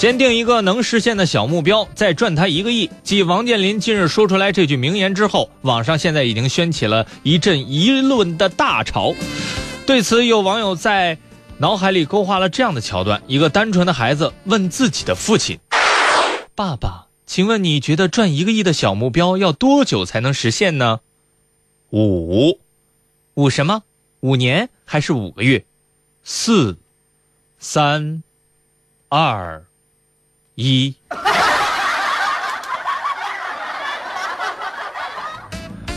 先定一个能实现的小目标，再赚他1个亿。继王健林近日说出来这句名言之后，网上现在已经掀起了一阵议论的大潮。对此，有网友在脑海里勾画了这样的桥段：一个单纯的孩子问自己的父亲，爸爸，请问你觉得赚1个亿的小目标要多久才能实现呢？五什么？5年还是5个月？4、3、2、1。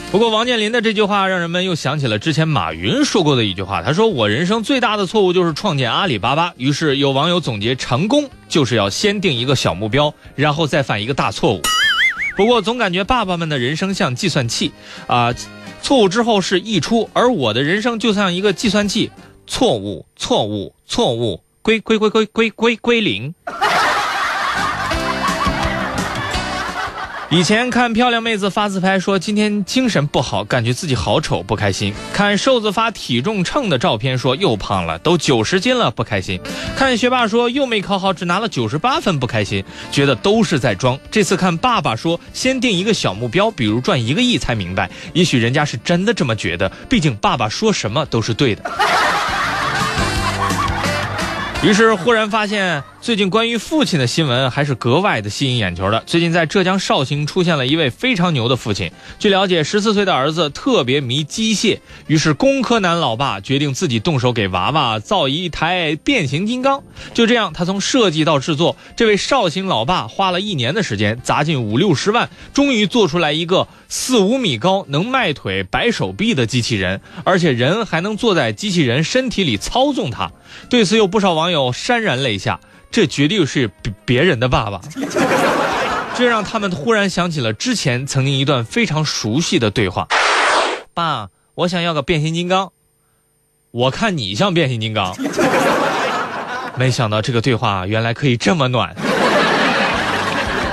不过王健林的这句话让人们又想起了之前马云说过的一句话，他说我人生最大的错误就是创建阿里巴巴。于是有网友总结，成功就是要先定一个小目标，然后再犯一个大错误。不过总感觉爸爸们的人生像计算器错误之后是溢出，而我的人生就像一个计算器，错误归零。以前看漂亮妹子发自拍说今天精神不好，感觉自己好丑，不开心。看瘦子发体重秤的照片说又胖了，都90斤了，不开心。看学霸说又没考好，只拿了98分，不开心，觉得都是在装。这次看爸爸说先定一个小目标，比如赚1个亿，才明白也许人家是真的这么觉得，毕竟爸爸说什么都是对的。于是忽然发现，最近关于父亲的新闻还是格外的吸引眼球的。最近在浙江绍兴出现了一位非常牛的父亲。据了解，14岁的儿子特别迷机械，于是工科男老爸决定自己动手给娃娃造一台变形金刚。就这样，他从设计到制作，这位绍兴老爸花了1年的时间，砸进50-60万，终于做出来一个4-5米高、能迈腿、摆手臂的机器人，而且人还能坐在机器人身体里操纵它。对此，有不少网友潸然泪下，这绝对是别人的爸爸。这让他们忽然想起了之前曾经一段非常熟悉的对话：爸，我想要个变形金刚。我看你像变形金刚。没想到这个对话原来可以这么暖，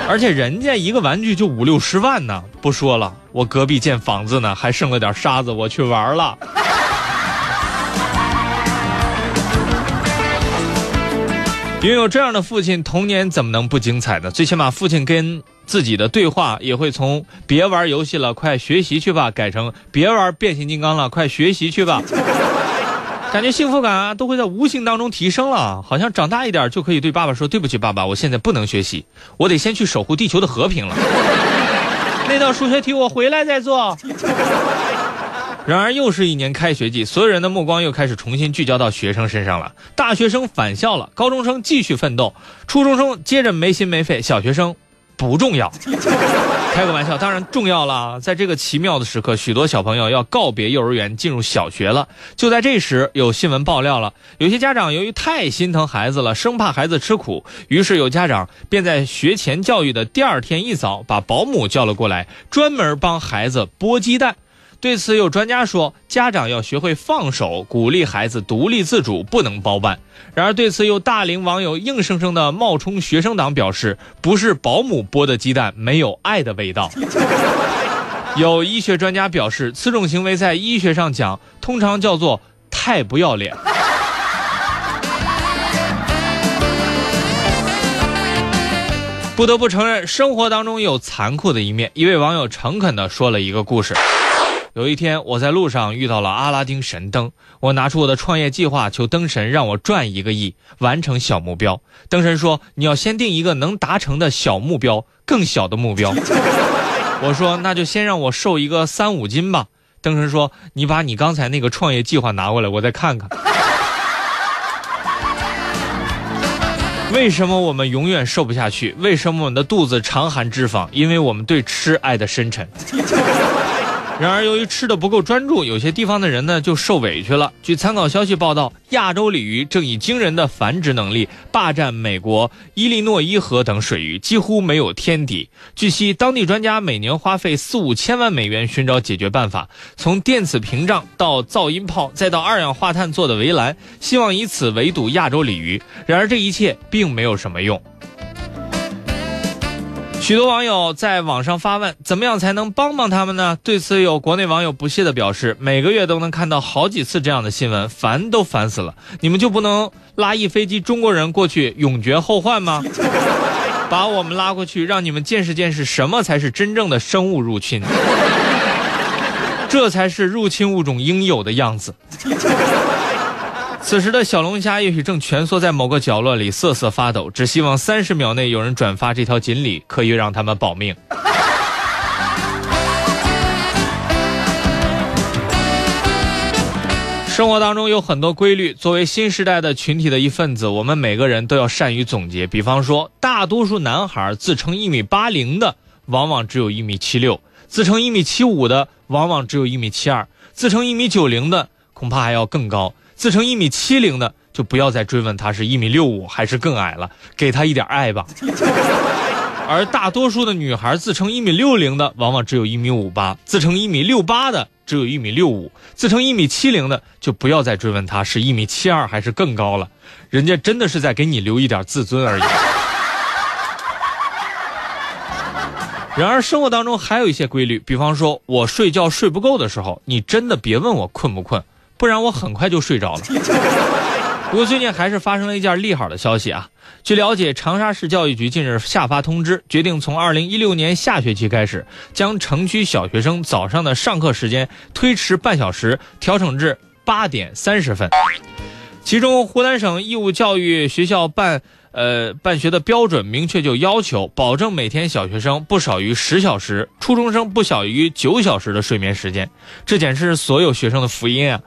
而且人家一个玩具就50-60万呢。不说了，我隔壁建房子呢，还剩了点沙子，我去玩了。拥有这样的父亲，童年怎么能不精彩呢？最起码父亲跟自己的对话也会从别玩游戏了，快学习去吧，改成别玩变形金刚了，快学习去吧。感觉幸福感都会在无形当中提升了，好像长大一点就可以对爸爸说，对不起爸爸，我现在不能学习，我得先去守护地球的和平了。那道数学题我回来再做。然而又是一年开学季，所有人的目光又开始重新聚焦到学生身上了。大学生返校了，高中生继续奋斗，初中生接着没心没肺，小学生不重要。开个玩笑，当然重要了。在这个奇妙的时刻，许多小朋友要告别幼儿园进入小学了。就在这时，有新闻爆料了，有些家长由于太心疼孩子了，生怕孩子吃苦，于是有家长便在学前教育的第2天一早把保姆叫了过来，专门帮孩子剥鸡蛋。对此，有专家说，家长要学会放手，鼓励孩子独立自主，不能包办。然而，对此有大龄网友硬生生的冒充学生党表示，不是保姆剥的鸡蛋没有爱的味道。有医学专家表示，此种行为在医学上讲，通常叫做太不要脸。不得不承认，生活当中有残酷的一面。一位网友诚恳地说了一个故事。有一天我在路上遇到了阿拉丁神灯，我拿出我的创业计划求灯神让我赚1个亿，完成小目标。灯神说，你要先定一个能达成的小目标，更小的目标。我说，那就先让我瘦一个3-5斤吧。灯神说，你把你刚才那个创业计划拿过来，我再看看。为什么我们永远瘦不下去？为什么我们的肚子常含脂肪？因为我们对吃爱的深沉。然而由于吃的不够专注，有些地方的人呢就受委屈了。据参考消息报道，亚洲鲤鱼正以惊人的繁殖能力霸占美国伊利诺伊河等水域，几乎没有天敌。据悉，当地专家每年花费4-5千万美元寻找解决办法，从电子屏障到噪音炮，再到2氧化碳做的围栏，希望以此围堵亚洲鲤鱼。然而这一切并没有什么用。许多网友在网上发问，怎么样才能帮帮他们呢？对此有国内网友不屑的表示，每个月都能看到好几次这样的新闻，烦都烦死了，你们就不能拉一飞机中国人过去永绝后患吗？把我们拉过去，让你们见识见识什么才是真正的生物入侵，这才是入侵物种应有的样子。此时的小龙虾也许正蜷缩在某个角落里瑟瑟发抖，只希望30秒内有人转发这条锦鲤，可以让他们保命。生活当中有很多规律，作为新时代的群体的一份子，我们每个人都要善于总结。比方说，大多数男孩自称1.80米的往往只有1.76米，自称1.75米的往往只有1.72米，自称1.90米的恐怕还要更高，自称1.70米的就不要再追问他是1.65米还是更矮了，给他一点爱吧。而大多数的女孩自称1.60米的往往只有1.58米，自称1.68米的只有1.65米，自称1.70米的就不要再追问他是1.72米还是更高了，人家真的是在给你留一点自尊而已。然而生活当中还有一些规律，比方说我睡觉睡不够的时候，你真的别问我困不困，不然我很快就睡着了。不过最近还是发生了一件利好的消息啊！据了解，长沙市教育局近日下发通知，决定从2016年下学期开始，将城区小学生早上的上课时间推迟半小时，调整至8点30分。其中，湖南省义务教育学校办学的标准明确就要求，保证每天小学生不少于10小时，初中生不小于9小时的睡眠时间，这简直是所有学生的福音啊！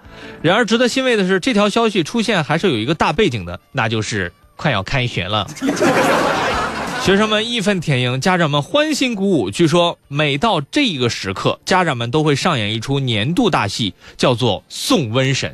然而值得欣慰的是，这条消息出现还是有一个大背景的，那就是快要开学了。学生们义愤填膺，家长们欢欣鼓舞，据说每到这一个时刻，家长们都会上演一出年度大戏，叫做送瘟神。